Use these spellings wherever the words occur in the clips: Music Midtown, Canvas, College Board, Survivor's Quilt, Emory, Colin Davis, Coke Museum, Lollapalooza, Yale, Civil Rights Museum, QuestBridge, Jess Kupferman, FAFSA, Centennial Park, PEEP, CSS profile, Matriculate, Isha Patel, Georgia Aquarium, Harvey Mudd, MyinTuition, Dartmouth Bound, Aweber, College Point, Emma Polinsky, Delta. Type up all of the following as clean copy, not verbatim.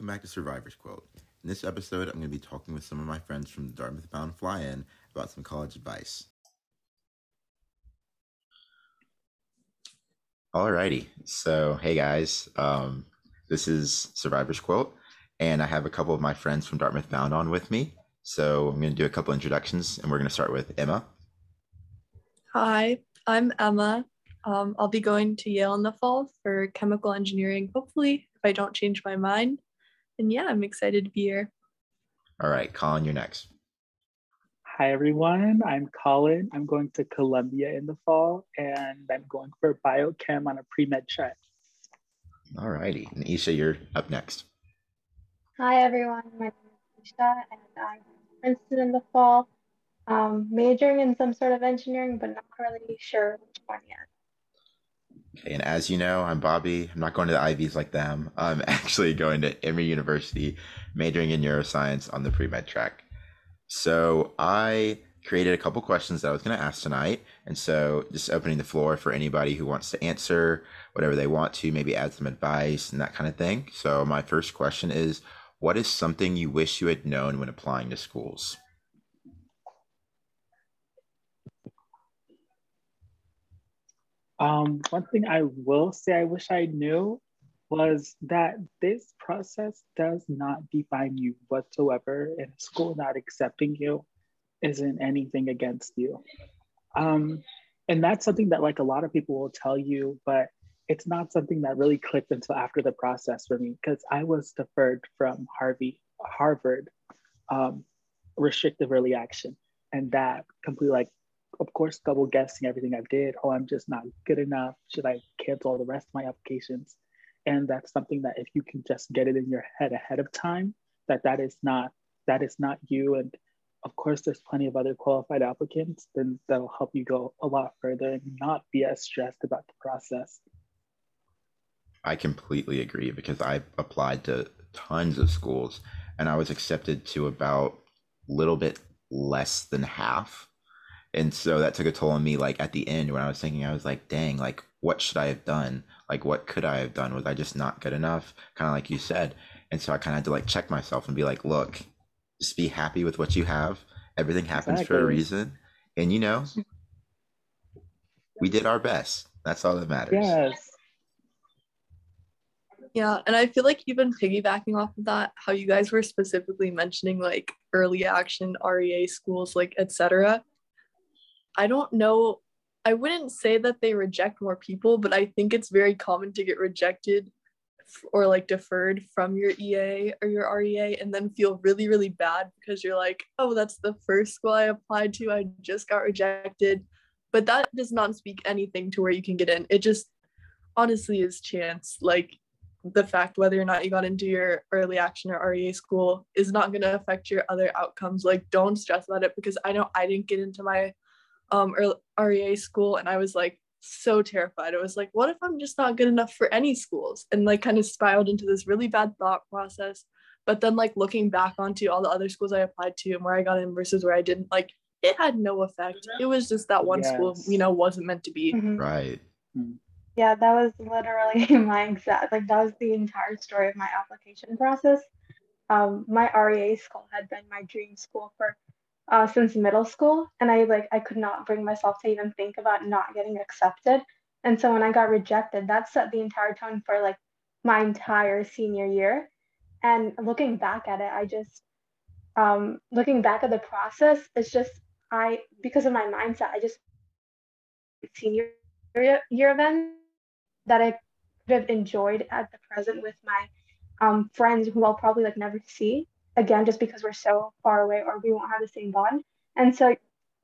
Welcome back to Survivor's Quilt. In this episode, I'm going to be talking with some of my friends from the Dartmouth Bound fly-in about some college advice. Alrighty, so hey guys, this is Survivor's Quilt, and I have a couple of my friends from Dartmouth Bound on with me. So I'm going to do a couple introductions, and we're going to start with Emma. Hi, I'm Emma. I'll be going to Yale in the fall for chemical engineering, hopefully, if I don't change my mind. And yeah, I'm excited to be here. All right, Colin, you're next. Hi, everyone. I'm Colin. I'm going to Columbia in the fall, and I'm going for biochem on a pre-med track. All righty. And Isha, you're up next. Hi, everyone. My name is Isha, and I'm in Princeton in the fall, majoring in some sort of engineering, but not really sure which one yet. And as you know, I'm Bobby. I'm not going to the Ivies like them. I'm actually going to Emory University, majoring in neuroscience on the pre-med track. So I created a couple questions that I was going to ask tonight. And so just opening the floor for anybody who wants to answer whatever they want to, maybe add some advice and that kind of thing. So my first question is, what is something you wish you had known when applying to schools? One thing I will say I wish I knew was that this process does not define you whatsoever, and school not accepting you isn't anything against you. And that's something that like a lot of people will tell you, but it's not something that really clicked until after the process for me, because I was deferred from Harvard, restrictive early action, and that completely like, of course, double guessing everything I did. Oh, I'm just not good enough. Should I cancel all the rest of my applications? And that's something that if you can just get it in your head ahead of time, that is not you. And of course, there's plenty of other qualified applicants, then that'll help you go a lot further and not be as stressed about the process. I completely agree, because I applied to tons of schools and I was accepted to about a little bit less than half. And so that took a toll on me, like at the end when I was thinking, I was like, dang, like what should I have done? Like what could I have done? Was I just not good enough? Kind of like you said. And so I kind of had to like check myself and be like, look, just be happy with what you have. Everything happens for a reason. And you know, we did our best. That's all that matters. Yes. Yeah. And I feel like you've been piggybacking off of that, how you guys were specifically mentioning like early action, REA schools, like etc. I don't know, I wouldn't say that they reject more people, but I think it's very common to get rejected or like deferred from your EA or your REA and then feel really, really bad because you're like, oh, that's the first school I applied to. I just got rejected. But that does not speak anything to where you can get in. It just honestly is chance. Like the fact whether or not you got into your early action or REA school is not going to affect your other outcomes. Like don't stress about it, because I know I didn't get into my REA school and I was like so terrified. I was like, what if I'm just not good enough for any schools? And like kind of spiraled into this really bad thought process. But then like looking back onto all the other schools I applied to and where I got in versus where I didn't, like it had no effect. It was just that one school, you know, wasn't meant to be. Mm-hmm. Right. Yeah, that was literally my exact, like that was the entire story of my application process. My REA school had been my dream school for since middle school, and I could not bring myself to even think about not getting accepted. And so when I got rejected, that set the entire tone for like my entire senior year. And looking back at it, I just looking back at the process, it's just because of my mindset, I just senior year event that I could have enjoyed at the present with my friends who I'll probably like never see again, just because we're so far away or we won't have the same bond. And so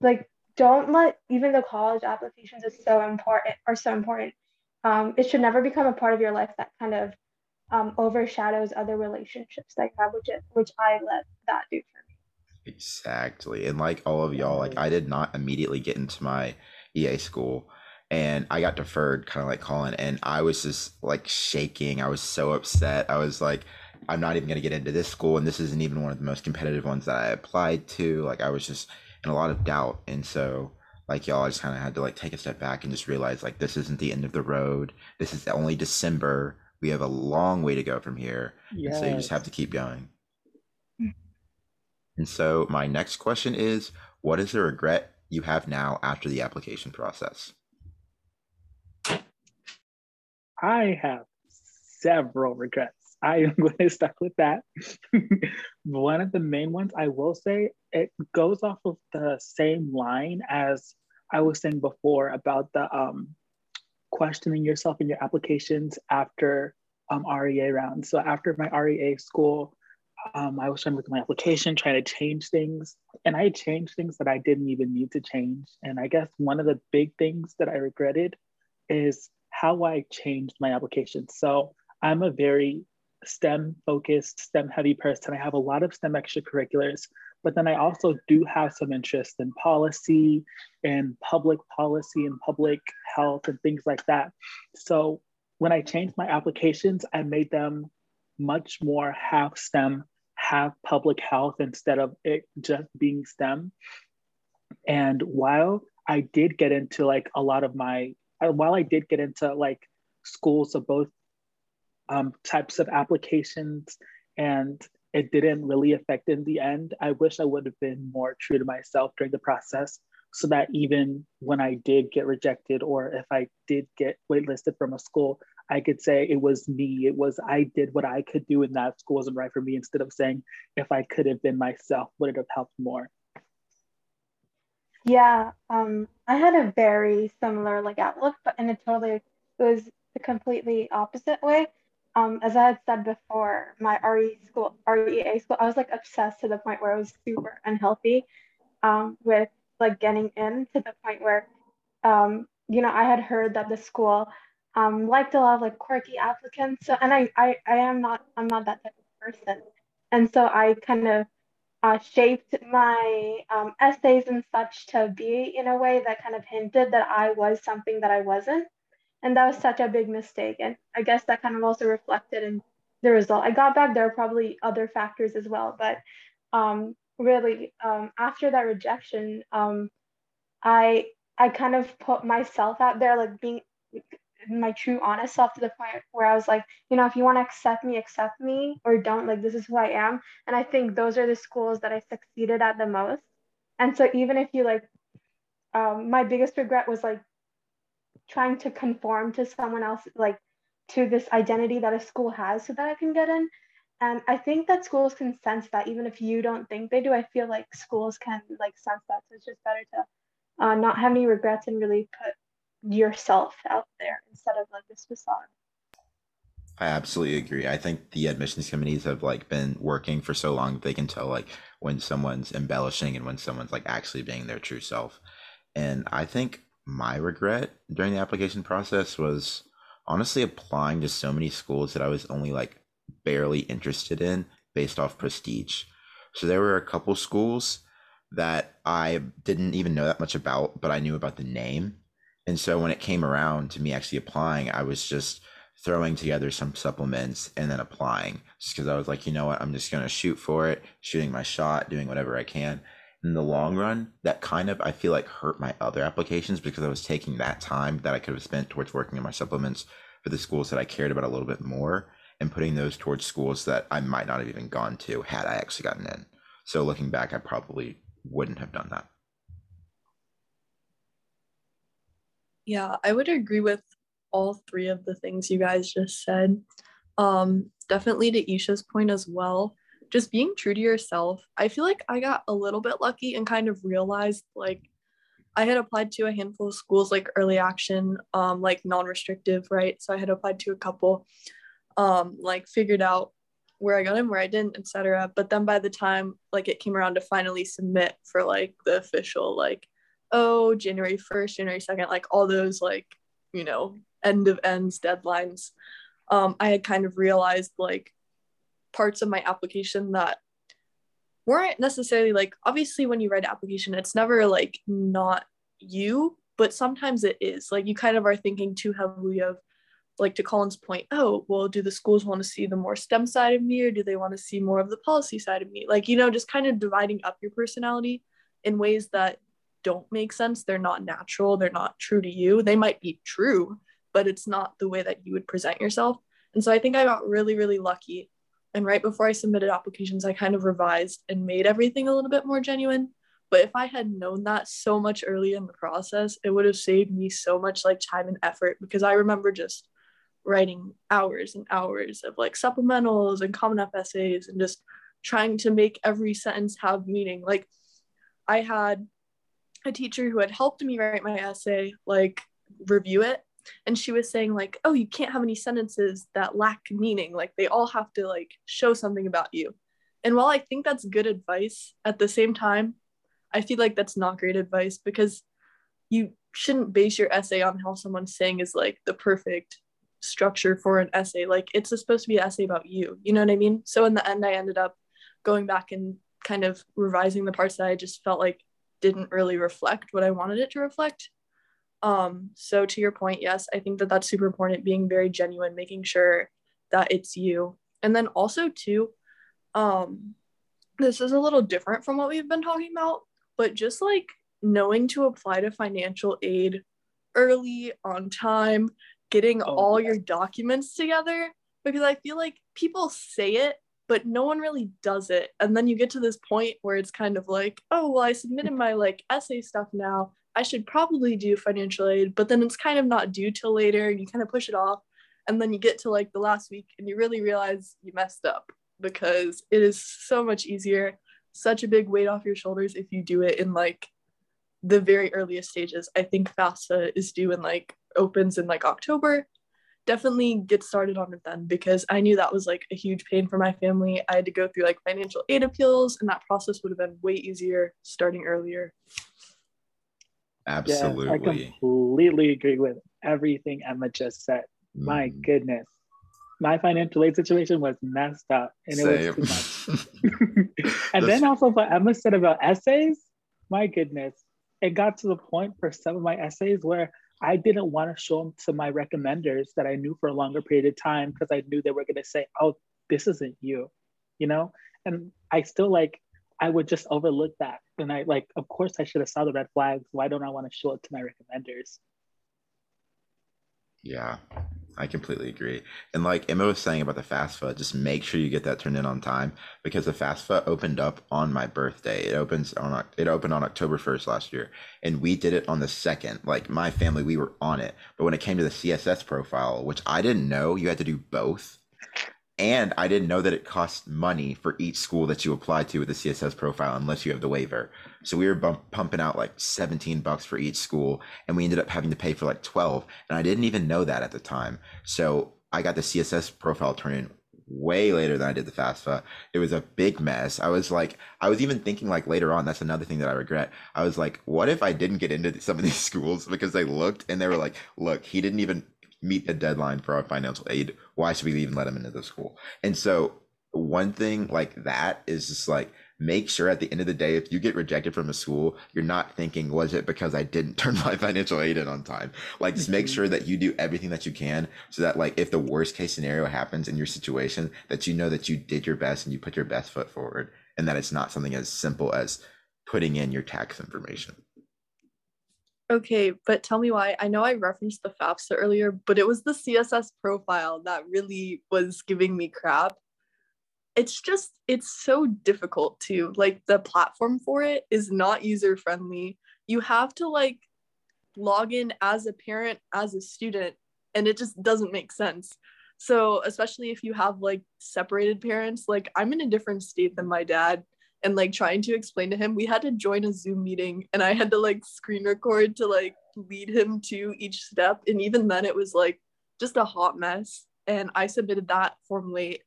like, don't let, even though college applications are so important, it should never become a part of your life that kind of overshadows other relationships that you have, which I let that do for me. Exactly. And like all of y'all, like I did not immediately get into my EA school and I got deferred, kind of like Colin, and I was just like shaking. I was so upset. I was like, I'm not even going to get into this school, and this isn't even one of the most competitive ones that I applied to. Like I was just in a lot of doubt. And so like y'all, I just kind of had to like take a step back and just realize like this isn't the end of the road. This is only December. We have a long way to go from here. Yes. And so you just have to keep going. And so my next question is, what is the regret you have now after the application process? I have several regrets. I am going to start with that. One of the main ones, I will say, it goes off of the same line as I was saying before about the questioning yourself in your applications after REA rounds. So after my REA school, I was trying to look at my application, trying to change things. And I changed things that I didn't even need to change. And I guess one of the big things that I regretted is how I changed my application. So I'm a very STEM-focused, STEM-heavy person. I have a lot of STEM extracurriculars, but then I also do have some interest in policy and public policy and public health and things like that. So when I changed my applications, I made them much more half STEM, half public health instead of it just being STEM. And while I did get into like a lot of my, while I did get into like schools of both types of applications, and it didn't really affect in the end, I wish I would have been more true to myself during the process, so that even when I did get rejected, or if I did get waitlisted from a school, I could say it was me, it was, I did what I could do and that school wasn't right for me, instead of saying, if I could have been myself, would it have helped more? Yeah, I had a very similar like outlook, but in a totally, it was the completely opposite way. As I had said before, my REA school, I was like obsessed to the point where I was super unhealthy with like getting in, to the point where, you know, I had heard that the school liked a lot of like quirky applicants. So, and I'm not that type of person. And so I kind of shaped my essays and such to be in a way that kind of hinted that I was something that I wasn't. And that was such a big mistake. And I guess that kind of also reflected in the result I got back. There were probably other factors as well. But really, after that rejection, I kind of put myself out there, like being my true honest self, to the point where I was like, you know, if you want to accept me, or don't, like, this is who I am. And I think those are the schools that I succeeded at the most. And so even if you like, my biggest regret was like, trying to conform to someone else, like to this identity that a school has so that I can get in. And I think that schools can sense that, even if you don't think they do. I feel like schools can like sense that. So it's just better to not have any regrets and really put yourself out there instead of like this facade. I absolutely agree. I think the admissions committees have like been working for so long that they can tell like when someone's embellishing and when someone's like actually being their true self. And I think my regret during the application process was honestly applying to so many schools that I was only like barely interested in based off prestige. So there were a couple schools that I didn't even know that much about, but I knew about the name. And so when it came around to me actually applying, I was just throwing together some supplements and then applying, just because I was like, you know what, I'm just going to shoot for it, shooting my shot, doing whatever I can. In the long run, that kind of, I feel like, hurt my other applications, because I was taking that time that I could have spent towards working on my supplements for the schools that I cared about a little bit more, and putting those towards schools that I might not have even gone to had I actually gotten in. So looking back, I probably wouldn't have done that. Yeah, I would agree with all three of the things you guys just said. Definitely to Isha's point as well. Just being true to yourself. I feel like I got a little bit lucky and kind of realized, like, I had applied to a handful of schools, like early action, like non-restrictive, right? So I had applied to a couple, like figured out where I got in, where I didn't, etc. But then by the time like it came around to finally submit for like the official, like, oh, January 1st, January 2nd, like all those, like, you know, end of ends deadlines, I had kind of realized like parts of my application that weren't necessarily like, obviously when you write an application, it's never like not you, but sometimes it is like, you kind of are thinking too heavily of, like, to Colin's point, oh, well, do the schools want to see the more STEM side of me, or do they want to see more of the policy side of me? Like, you know, just kind of dividing up your personality in ways that don't make sense. They're not natural. They're not true to you. They might be true, but it's not the way that you would present yourself. And so I think I got really, really lucky. And right before I submitted applications, I kind of revised and made everything a little bit more genuine. But if I had known that so much earlier in the process, it would have saved me so much like time and effort, because I remember just writing hours and hours of like supplementals and common up essays and just trying to make every sentence have meaning. Like I had a teacher who had helped me write my essay, like review it. And she was saying like, oh, you can't have any sentences that lack meaning. Like they all have to like show something about you. And while I think that's good advice, at the same time, I feel like that's not great advice, because you shouldn't base your essay on how someone's saying is like the perfect structure for an essay. Like it's supposed to be an essay about you, you know what I mean? So in the end, I ended up going back and kind of revising the parts that I just felt like didn't really reflect what I wanted it to reflect. So to your point, yes, I think that that's super important, being very genuine, making sure that it's you. And then also too, this is a little different from what we've been talking about, but just like knowing to apply to financial aid early, on time, getting all your documents together, because I feel like people say it, but no one really does it. And then you get to this point where it's kind of like, oh, well, I submitted my like essay stuff now. I should probably do financial aid, but then it's kind of not due till later and you kind of push it off. And then you get to like the last week and you really realize you messed up, because it is so much easier, such a big weight off your shoulders if you do it in like the very earliest stages. I think FAFSA is due in like, opens in like October. Definitely get started on it then, because I knew that was like a huge pain for my family. I had to go through like financial aid appeals, and that process would have been way easier starting earlier. Absolutely. Yes, I completely agree with everything Emma just said. My goodness. My financial aid situation was messed up, and it was too much. And then also what Emma said about essays, my goodness. It got to the point for some of my essays where I didn't want to show them to my recommenders that I knew for a longer period of time, because I knew they were going to say, oh, this isn't you, you know? And I still like, I would just overlook that. And I like, of course I should have saw the red flags. Why don't I want to show it to my recommenders? Yeah, I completely agree. And like Emma was saying about the FAFSA, just make sure you get that turned in on time, because the FAFSA opened up on my birthday. It opened on October 1st last year, and we did it on the 2nd. Like my family, we were on it. But when it came to the CSS profile, which I didn't know you had to do both, and I didn't know that it costs money for each school that you apply to with the CSS profile unless you have the waiver. So we were pumping out like $17 for each school, and we ended up having to pay for like 12. And I didn't even know that at the time. So I got the CSS profile turned in way later than I did the FAFSA. It was a big mess. I was even thinking like later on, that's another thing that I regret. I was like, what if I didn't get into some of these schools because they looked and they were like, look, he didn't even meet the deadline for our financial aid. Why should we even let them into the school? And so one thing like that is just like, make sure at the end of the day, if you get rejected from a school, you're not thinking, was it because I didn't turn my financial aid in on time? Like just make sure that you do everything that you can, so that like if the worst case scenario happens in your situation, that you know that you did your best and you put your best foot forward, and that it's not something as simple as putting in your tax information. Okay, but tell me why. I know I referenced the FAFSA earlier, but it was the CSS profile that really was giving me crap. It's just, it's so difficult to, like the platform for it is not user friendly. You have to like log in as a parent, as a student, and it just doesn't make sense. So especially if you have like separated parents, like I'm in a different state than my dad. And like trying to explain to him, we had to join a Zoom meeting, and I had to like screen record to like lead him to each step. And even then it was like just a hot mess. And I submitted that formally,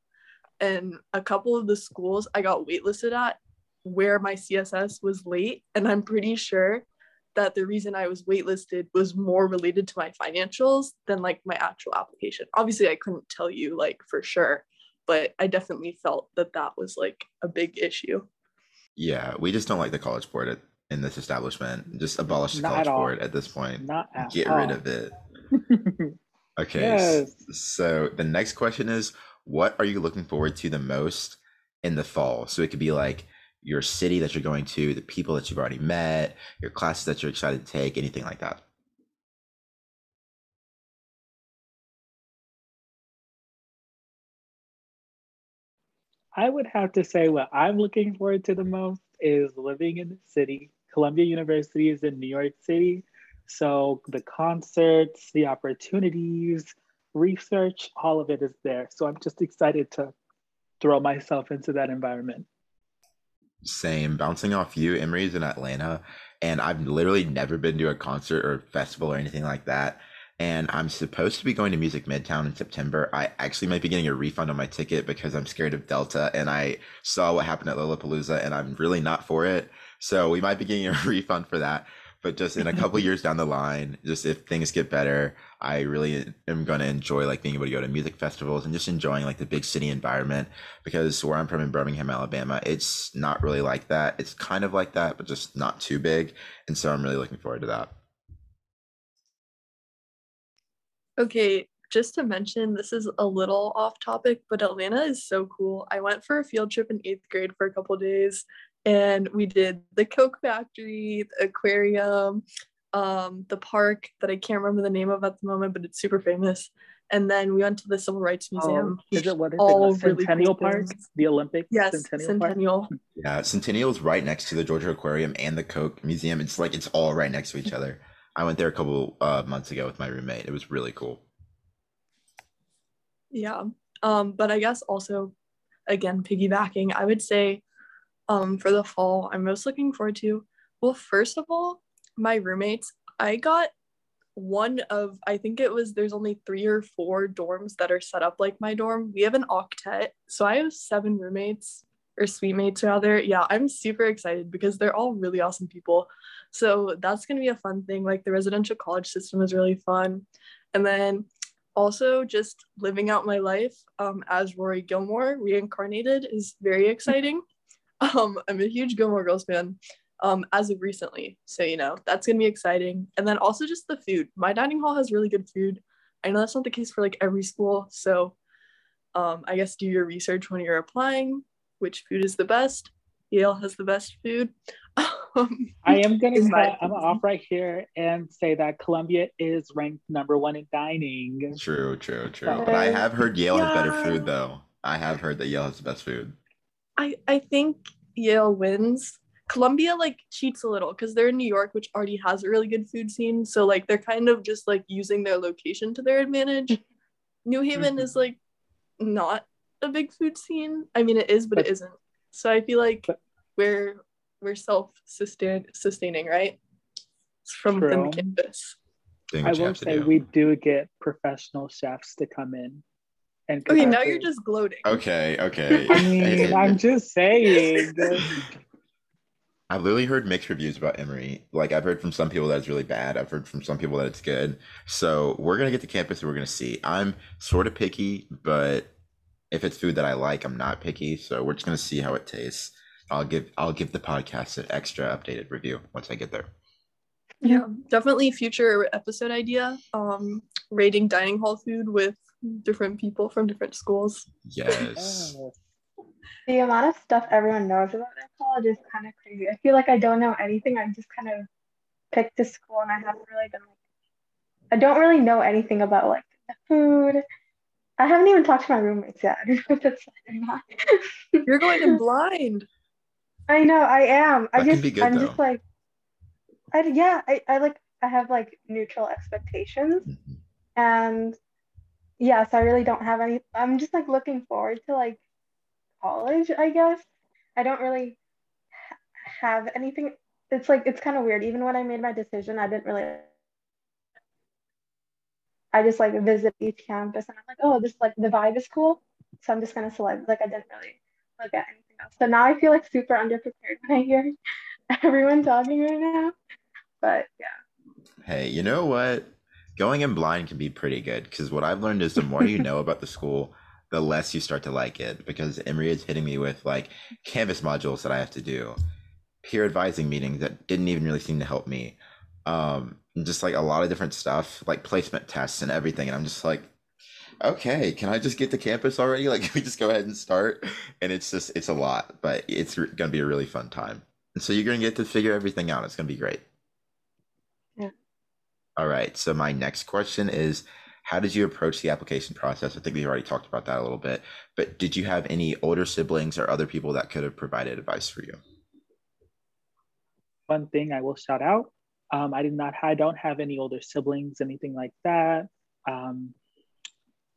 and a couple of the schools I got waitlisted at where my CSS was late. And I'm pretty sure that the reason I was waitlisted was more related to my financials than like my actual application. Obviously I couldn't tell you like for sure, but I definitely felt that that was like a big issue. Yeah, we just don't like the College Board in this establishment. Just abolish the College Board at this point. Get rid of it. Okay, yes. So the next question is, what are you looking forward to the most in the fall? So it could be like your city that you're going to, the people that you've already met, your classes that you're excited to take, anything like that. I would have to say what I'm looking forward to the most is living in the city. Columbia University is in New York City. So the concerts, the opportunities, research, all of it is there. So I'm just excited to throw myself into that environment. Same. Bouncing off you, Emory's in Atlanta, and I've literally never been to a concert or festival or anything like that. And I'm supposed to be going to Music Midtown in September. I actually might be getting a refund on my ticket because I'm scared of Delta, and I saw what happened at Lollapalooza, and I'm really not for it. So we might be getting a refund for that. But just in a couple years down the line, just if things get better, I really am going to enjoy like being able to go to music festivals and just enjoying like the big city environment, because where I'm from in Birmingham, Alabama, it's not really like that. It's kind of like that, but just not too big. And so I'm really looking forward to that. Okay, just to mention, this is a little off topic, but Atlanta is so cool. I went for a field trip in 8th grade for a couple of days, and we did the Coke factory, the aquarium, the park that I can't remember the name of at the moment, but it's super famous. And then we went to the Civil Rights Museum. Centennial Park? The Olympic? Yes, Centennial. Park. Yeah, Centennial is right next to the Georgia Aquarium and the Coke Museum. It's like it's all right next to each other. I went there a couple months ago with my roommate. It was really cool. Yeah. But I guess also, again, piggybacking, I would say for the fall, I'm most looking forward to, well, first of all, my roommates, I got one of, I think it was, there's only 3 or 4 dorms that are set up like my dorm. We have an octet. So I have 7 roommates, or suite mates rather. Yeah, I'm super excited because they're all really awesome people. So that's going to be a fun thing. Like the residential college system is really fun. And then also just living out my life as Rory Gilmore reincarnated is very exciting. I'm a huge Gilmore Girls fan as of recently. So, you know, that's going to be exciting. And then also just the food. My dining hall has really good food. I know that's not the case for like every school. So I guess do your research when you're applying. Which food is the best? Yale has the best food. I'm off right here and say that Columbia is ranked number 1 in dining. True. But I have heard Yale has better food though. I have heard that Yale has the best food. I think Yale wins. Columbia like cheats a little because they're in New York, which already has a really good food scene. So like they're kind of just like using their location to their advantage. New Haven is like not a big food scene. I mean it is, but it isn't. So I feel like we're self-sustaining, right? It's from the campus. I will say we do get professional chefs to come in. And okay, now you're just gloating. Okay. I mean, I'm just saying. I've literally heard mixed reviews about Emory. Like I've heard from some people that it's really bad. I've heard from some people that it's good. So we're going to get to campus and we're going to see. I'm sort of picky, but if it's food that I like, I'm not picky. So we're just going to see how it tastes. I'll give the podcast an extra updated review once I get there. Yeah, definitely future episode idea. Rating dining hall food with different people from different schools. Yes. The amount of stuff everyone knows about their college is kind of crazy. I feel like I don't know anything. I just kind of picked a school and I haven't really been I don't really know anything about like the food. I haven't even talked to my roommates yet. I don't know if that's right or not. You're going in blind. I know, I am. I have like neutral expectations. Mm-hmm. And yeah, so I really don't have any. I'm just like looking forward to like college, I guess. I don't really have anything. It's like, it's kind of weird. Even when I made my decision, I didn't really. I just like visit each campus and I'm like, oh, this like the vibe is cool. So I'm just gonna select. Like I didn't really look at anything else. So now I feel like super underprepared when I hear everyone talking right now. But yeah. Hey, you know what? Going in blind can be pretty good because what I've learned is the more you know about the school, the less you start to like it. Because Emory is hitting me with like Canvas modules that I have to do, peer advising meetings that didn't even really seem to help me. Just like a lot of different stuff, like placement tests and everything. And I'm just like, okay, can I just get to campus already? Like, can we just go ahead and start? And it's a lot, but it's going to be a really fun time. And so you're going to get to figure everything out. It's going to be great. Yeah. All right. So my next question is, How did you approach the application process? I think we've already talked about that a little bit, but did you have any older siblings or other people that could have provided advice for you? One thing I will shout out, I don't have any older siblings, anything like that.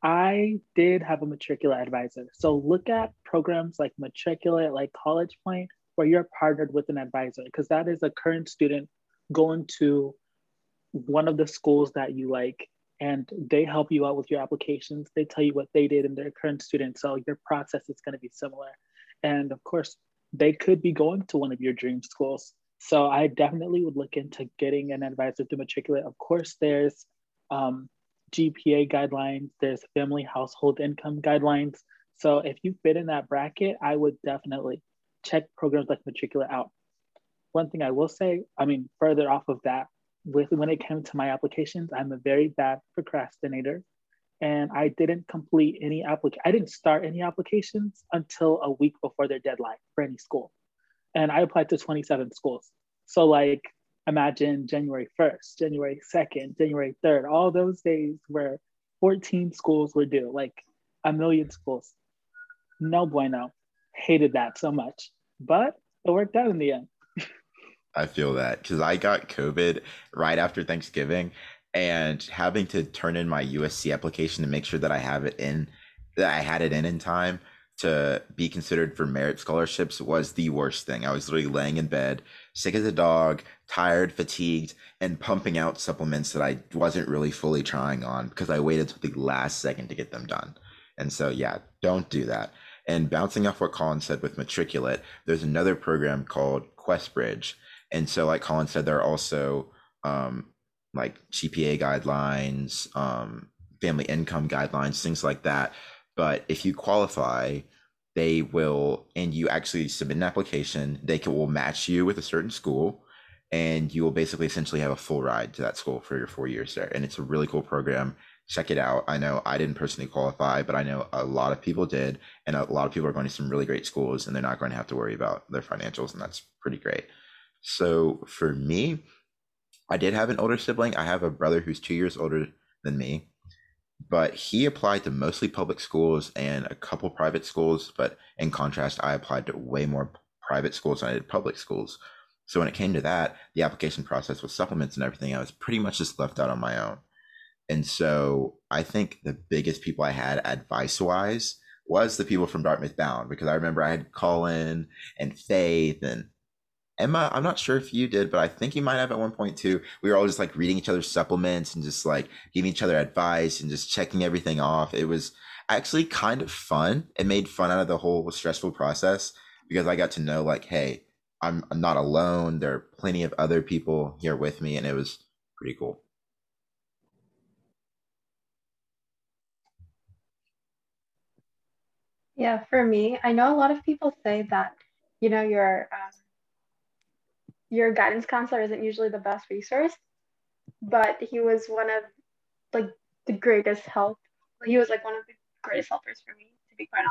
I did have a Matriculate advisor. So look at programs like Matriculate, like College Point, where you're partnered with an advisor, because that is a current student going to one of the schools that you like, and they help you out with your applications. They tell you what they did and they're a current student. So your process is going to be similar. And of course, they could be going to one of your dream schools. So I definitely would look into getting an advisor to Matriculate. Of course, there's GPA guidelines, there's family household income guidelines. So if you fit in that bracket, I would definitely check programs like Matriculate out. One thing I will say, further off of that, when it came to my applications, I'm a very bad procrastinator. And I didn't complete any applications. I didn't start any applications until a week before their deadline for any school. And I applied to 27 schools. So like, imagine January 1st, January 2nd, January 3rd, all those days where 14 schools were due, like a million schools. No bueno, hated that so much, but it worked out in the end. I feel that, because I got COVID right after Thanksgiving, and having to turn in my USC application to make sure that I had it in time to be considered for merit scholarships was the worst thing. I was literally laying in bed, sick as a dog, tired, fatigued, and pumping out supplements that I wasn't really fully trying on because I waited till the last second to get them done. And so, yeah, don't do that. And bouncing off what Colin said with Matriculate, there's another program called QuestBridge. And so, like Colin said, there are also like GPA guidelines, family income guidelines, things like that. But if you qualify, they will, and you actually submit an application, will match you with a certain school, and you will essentially have a full ride to that school for your 4 years there. And it's a really cool program. Check it out. I know I didn't personally qualify, but I know a lot of people did, and a lot of people are going to some really great schools, and they're not going to have to worry about their financials, and that's pretty great. So for me, I did have an older sibling. I have a brother who's 2 years older than me. But he applied to mostly public schools and a couple private schools. But in contrast, I applied to way more private schools than I did public schools. So when it came to that, the application process with supplements and everything, I was pretty much just left out on my own. And so I think the biggest people I had advice-wise was the people from Dartmouth Bound, because I remember I had Colin and Faith and Emma. I'm not sure if you did, but I think you might have at one point too. We were all just like reading each other's supplements and just like giving each other advice and just checking everything off. It was actually kind of fun. It made fun out of the whole stressful process, because I got to know like, hey, I'm not alone. There are plenty of other people here with me, and it was pretty cool. Yeah, for me, I know a lot of people say that, you know, your guidance counselor isn't usually the best resource, but he was one of like the greatest help. He was like one of the greatest helpers for me, to be quite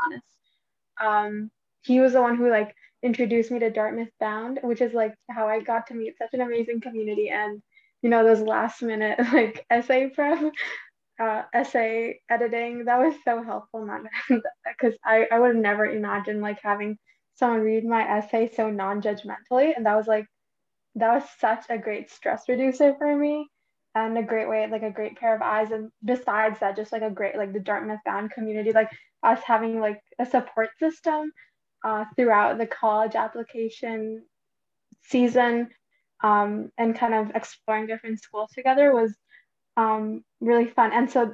honest. He was the one who like introduced me to Dartmouth Bound, which is like how I got to meet such an amazing community. And you know, those last minute like essay prep, essay editing, that was so helpful, man, because I would have never imagined like having someone read my essay so non-judgmentally, and that was such a great stress reducer for me, and a great way, like a great pair of eyes. And besides that, just like a great, like the Dartmouth Bound community, like us having like a support system throughout the college application season, and kind of exploring different schools together was really fun. And so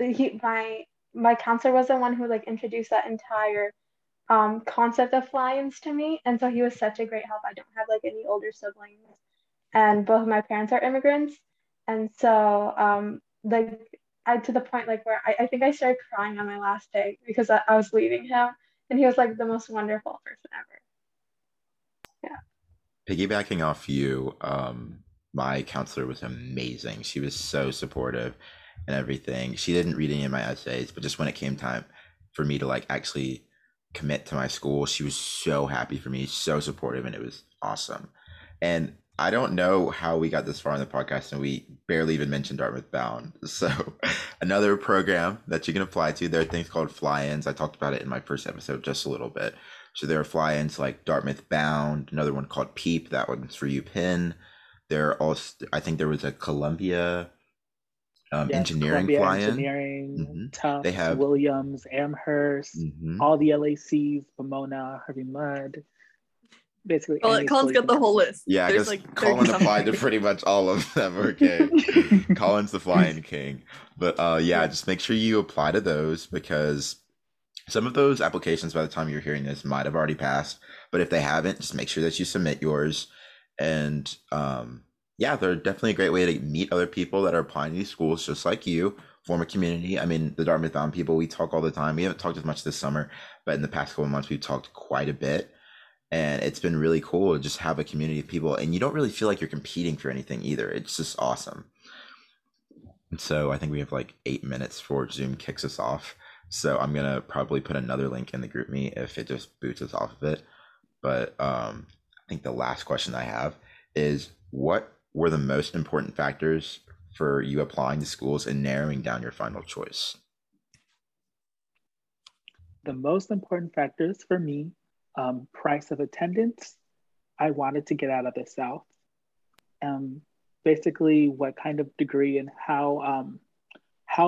my counselor was the one who like introduced that entire concept of fly-ins to me, and so he was such a great help. I don't have like any older siblings, and both of my parents are immigrants, and so to the point like where I think I started crying on my last day because I was leaving him, and he was like the most wonderful person ever. Yeah. Piggybacking off you, my counselor was amazing. She was so supportive and everything. She didn't read any of my essays, but just when it came time for me to like actually commit to my school, she was so happy for me, so supportive, and it was awesome. And I don't know how we got this far in the podcast and we barely even mentioned Dartmouth Bound, so Another program that you can apply to, there are things called fly-ins. I talked about it in my first episode just a little bit. So there are fly-ins like Dartmouth Bound, another one called PEEP. That one's for UPenn. There are also, I think there was a Columbia engineering fly-in. Mm-hmm. Tufts, they have Williams, Amherst, mm-hmm. all the LACs, Pomona, Harvey Mudd. Basically, Colin's got the whole list. Yeah, because Colin applied to pretty much all of them. Okay, Colin's the flying king. But yeah, just make sure you apply to those, because some of those applications, by the time you're hearing this, might have already passed. But if they haven't, just make sure that you submit yours. And yeah, they're definitely a great way to meet other people that are applying to these schools just like you. Form a community. I mean, the Dartmouth Bound people, we talk all the time. We haven't talked as much this summer, but in the past couple of months, we've talked quite a bit. And it's been really cool to just have a community of people, and you don't really feel like you're competing for anything either. It's just awesome. And so I think we have like 8 minutes before Zoom kicks us off. So I'm going to probably put another link in the group me if it just boots us off of it. But I think the last question I have is, what were the most important factors for you applying to schools and narrowing down your final choice? The most important factors for me, price of attendance. I wanted to get out of the South. Basically, what kind of degree and how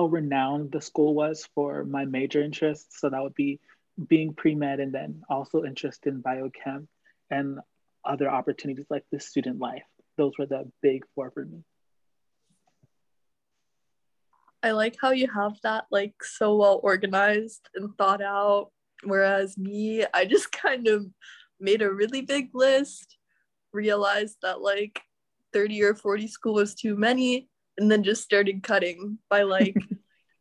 renowned the school was for my major interests. So that would be being pre-med, and then also interest in biochem and other opportunities like the student life. Those were the big four for me. I like how you have that like so well organized and thought out. Whereas me, I just kind of made a really big list, realized that like 30 or 40 schools was too many, and then just started cutting by like,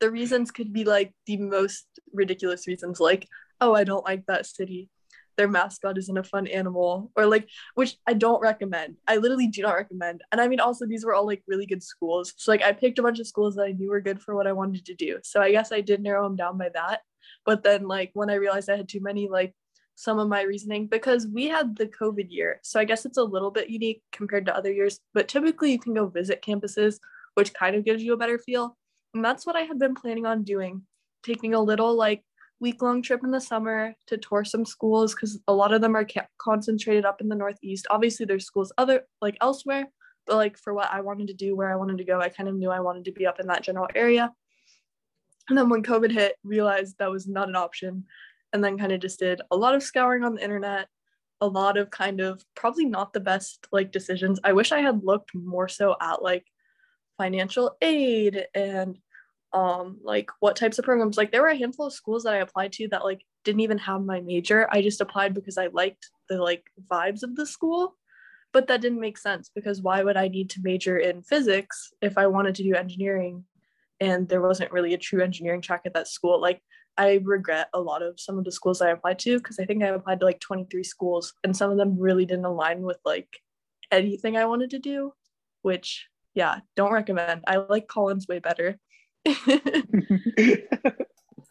the reasons could be like the most ridiculous reasons, like, oh, I don't like that city. Their mascot isn't a fun animal, or like, which I don't recommend. I literally do not recommend. And I mean, also these were all like really good schools. So like I picked a bunch of schools that I knew were good for what I wanted to do. So I guess I did narrow them down by that. But then like when I realized I had too many, like some of my reasoning, because we had the COVID year. So I guess it's a little bit unique compared to other years, but typically you can go visit campuses, which kind of gives you a better feel. And that's what I had been planning on doing, taking a little like week-long trip in the summer to tour some schools, because a lot of them are concentrated up in the Northeast. Obviously there's schools other like elsewhere, but like for what I wanted to do, where I wanted to go, I kind of knew I wanted to be up in that general area. And then when COVID hit, realized that was not an option. And then kind of just did a lot of scouring on the internet, a lot of kind of probably not the best like decisions. I wish I had looked more so at like financial aid and like what types of programs. Like there were a handful of schools that I applied to that like didn't even have my major. I just applied because I liked the like vibes of the school, but that didn't make sense, because why would I need to major in physics if I wanted to do engineering? And there wasn't really a true engineering track at that school. Like I regret a lot of some of the schools I applied to, because I think I applied to like 23 schools, and some of them really didn't align with like anything I wanted to do, which yeah, don't recommend. I like Collins way better.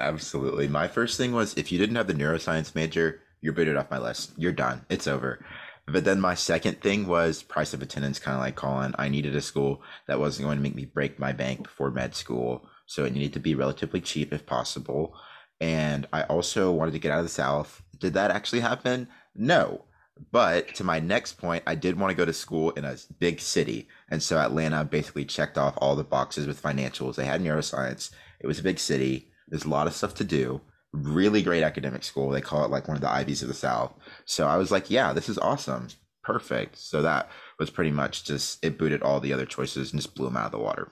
Absolutely. My first thing was, if you didn't have the neuroscience major, you're booted off my list. You're done. It's over. But then my second thing was price of attendance, kind of like Colin. I needed a school that wasn't going to make me break my bank before med school. So it needed to be relatively cheap if possible. And I also wanted to get out of the South. Did that actually happen? No. But to my next point, I did want to go to school in a big city. And so Atlanta basically checked off all the boxes with financials. They had neuroscience. It was a big city. There's a lot of stuff to do. Really great academic school. They call it like one of the Ivies of the South. So I was like, yeah, this is awesome. Perfect. So that was pretty much just, it booted all the other choices and just blew them out of the water.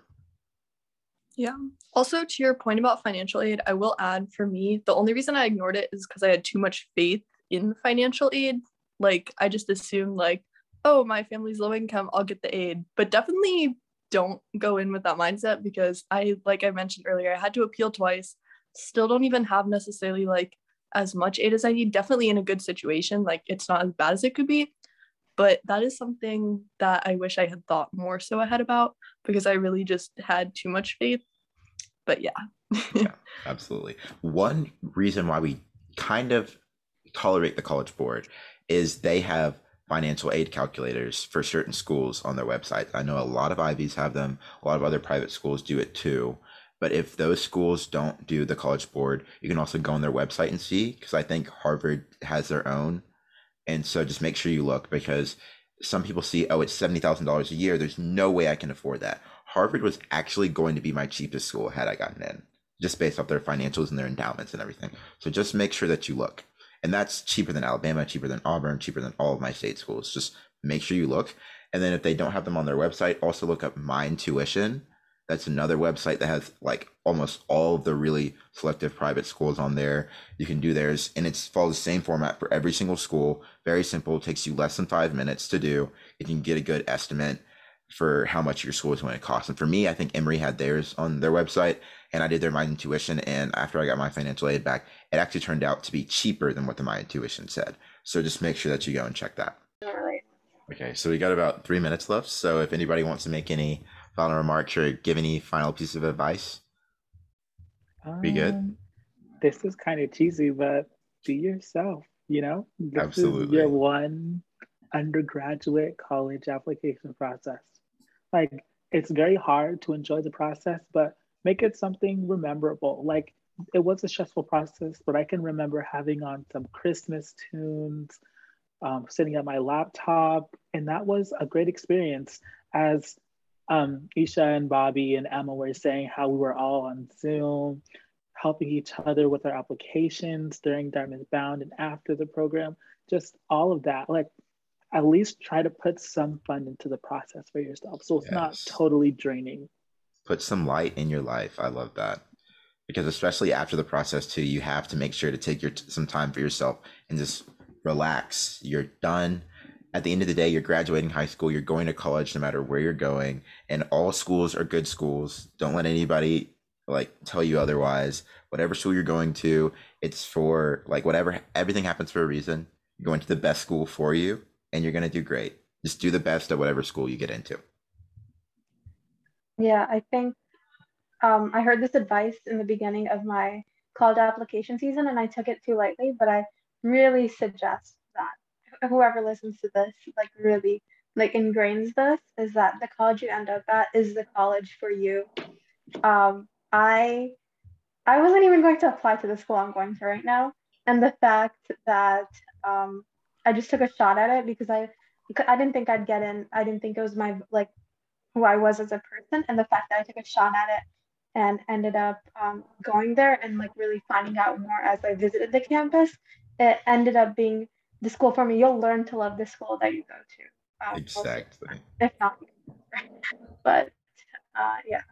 Yeah. Also, to your point about financial aid, I will add, for me, the only reason I ignored it is because I had too much faith in financial aid. Like I just assumed like, oh, my family's low income, I'll get the aid. But definitely don't go in with that mindset, because I, like I mentioned earlier, I had to appeal twice. Still don't even have necessarily like as much aid as I need, definitely in a good situation. Like it's not as bad as it could be, but that is something that I wish I had thought more so ahead about, because I really just had too much faith. But yeah. Yeah, absolutely. One reason why we kind of tolerate the College Board is they have financial aid calculators for certain schools on their website. I know a lot of Ivies have them. A lot of other private schools do it too. But if those schools don't do the College Board, you can also go on their website and see, because I think Harvard has their own. And so just make sure you look, because some people see, oh, it's $70,000 a year. There's no way I can afford that. Harvard was actually going to be my cheapest school had I gotten in, just based off their financials and their endowments and everything. So just make sure that you look. And that's cheaper than Alabama, cheaper than Auburn, cheaper than all of my state schools. Just make sure you look. And then if they don't have them on their website, also look up MyinTuition. That's another website that has like almost all of the really selective private schools on there. You can do theirs, and it follows the same format for every single school. Very simple, takes you less than 5 minutes to do. You can get a good estimate for how much your school is going to cost. And for me, I think Emory had theirs on their website, and I did their MyinTuition. And after I got my financial aid back, it actually turned out to be cheaper than what the MyinTuition said. So just make sure that you go and check that. Okay, so we got about 3 minutes left. So if anybody wants to make any final remarks or give any final piece of advice, be good. This is kind of cheesy, but be yourself, you know? This Absolutely. Is your one undergraduate college application process. Like, it's very hard to enjoy the process, but make it something memorable. Like, it was a stressful process, but I can remember having on some Christmas tunes, sitting at my laptop, and that was a great experience. As Isha and Bobby and Emma were saying, how we were all on Zoom, helping each other with our applications during Dartmouth Bound and after the program, just all of that. Like, at least try to put some fun into the process for yourself, so it's not totally draining. Put some light in your life. I love that. Because especially after the process too, you have to make sure to take some time for yourself and just relax. You're done. At the end of the day, you're graduating high school, you're going to college, no matter where you're going, and all schools are good schools. Don't let anybody like tell you otherwise. Whatever school you're going to, it's for like whatever, everything happens for a reason. You're going to the best school for you, and you're going to do great. Just do the best at whatever school you get into. Yeah, I think I heard this advice in the beginning of my college application season, and I took it too lightly, but I really suggest that whoever listens to this like really like ingrains this, is that the college you end up at is the college for you. I wasn't even going to apply to the school I'm going to right now, and the fact that I just took a shot at it because I didn't think I'd get in. I didn't think it was my like who I was as a person, and the fact that I took a shot at it and ended up going there and like really finding out more as I visited the campus, it ended up being the school for me. You'll learn to love the school that you go to. Exactly. If not, but yeah.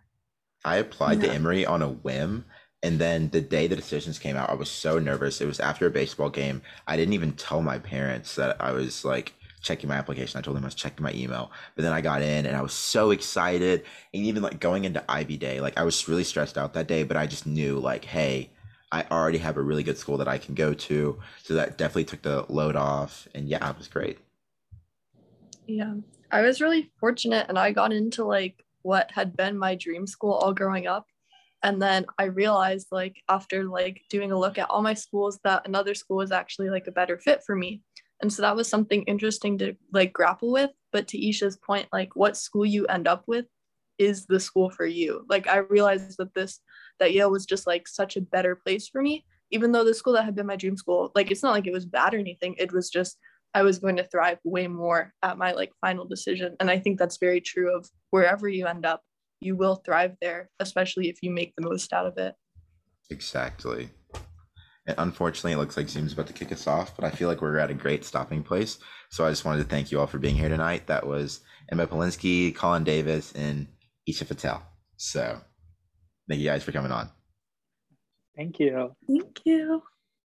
I applied to Emory on a whim, and then the day the decisions came out, I was so nervous. It was after a baseball game. I didn't even tell my parents that I was like checking my application. I told them I was checking my email, but then I got in and I was so excited. And even like going into Ivy Day, like I was really stressed out that day, but I just knew like, hey, I already have a really good school that I can go to. So that definitely took the load off, and yeah, it was great. Yeah, I was really fortunate, and I got into like what had been my dream school all growing up. And then I realized like after like doing a look at all my schools that another school was actually like a better fit for me. And so that was something interesting to like grapple with. But to Isha's point, like what school you end up with is the school for you. Like I realized that Yale was just like such a better place for me, even though the school that had been my dream school, like it's not like it was bad or anything. It was just I was going to thrive way more at my like final decision. And I think that's very true of wherever you end up, you will thrive there, especially if you make the most out of it. Exactly. And unfortunately, it looks like Zoom's about to kick us off, but I feel like we're at a great stopping place. So I just wanted to thank you all for being here tonight. That was Emma Polinsky, Colin Davis, and Isha Patel. So thank you guys for coming on. Thank you. Thank you.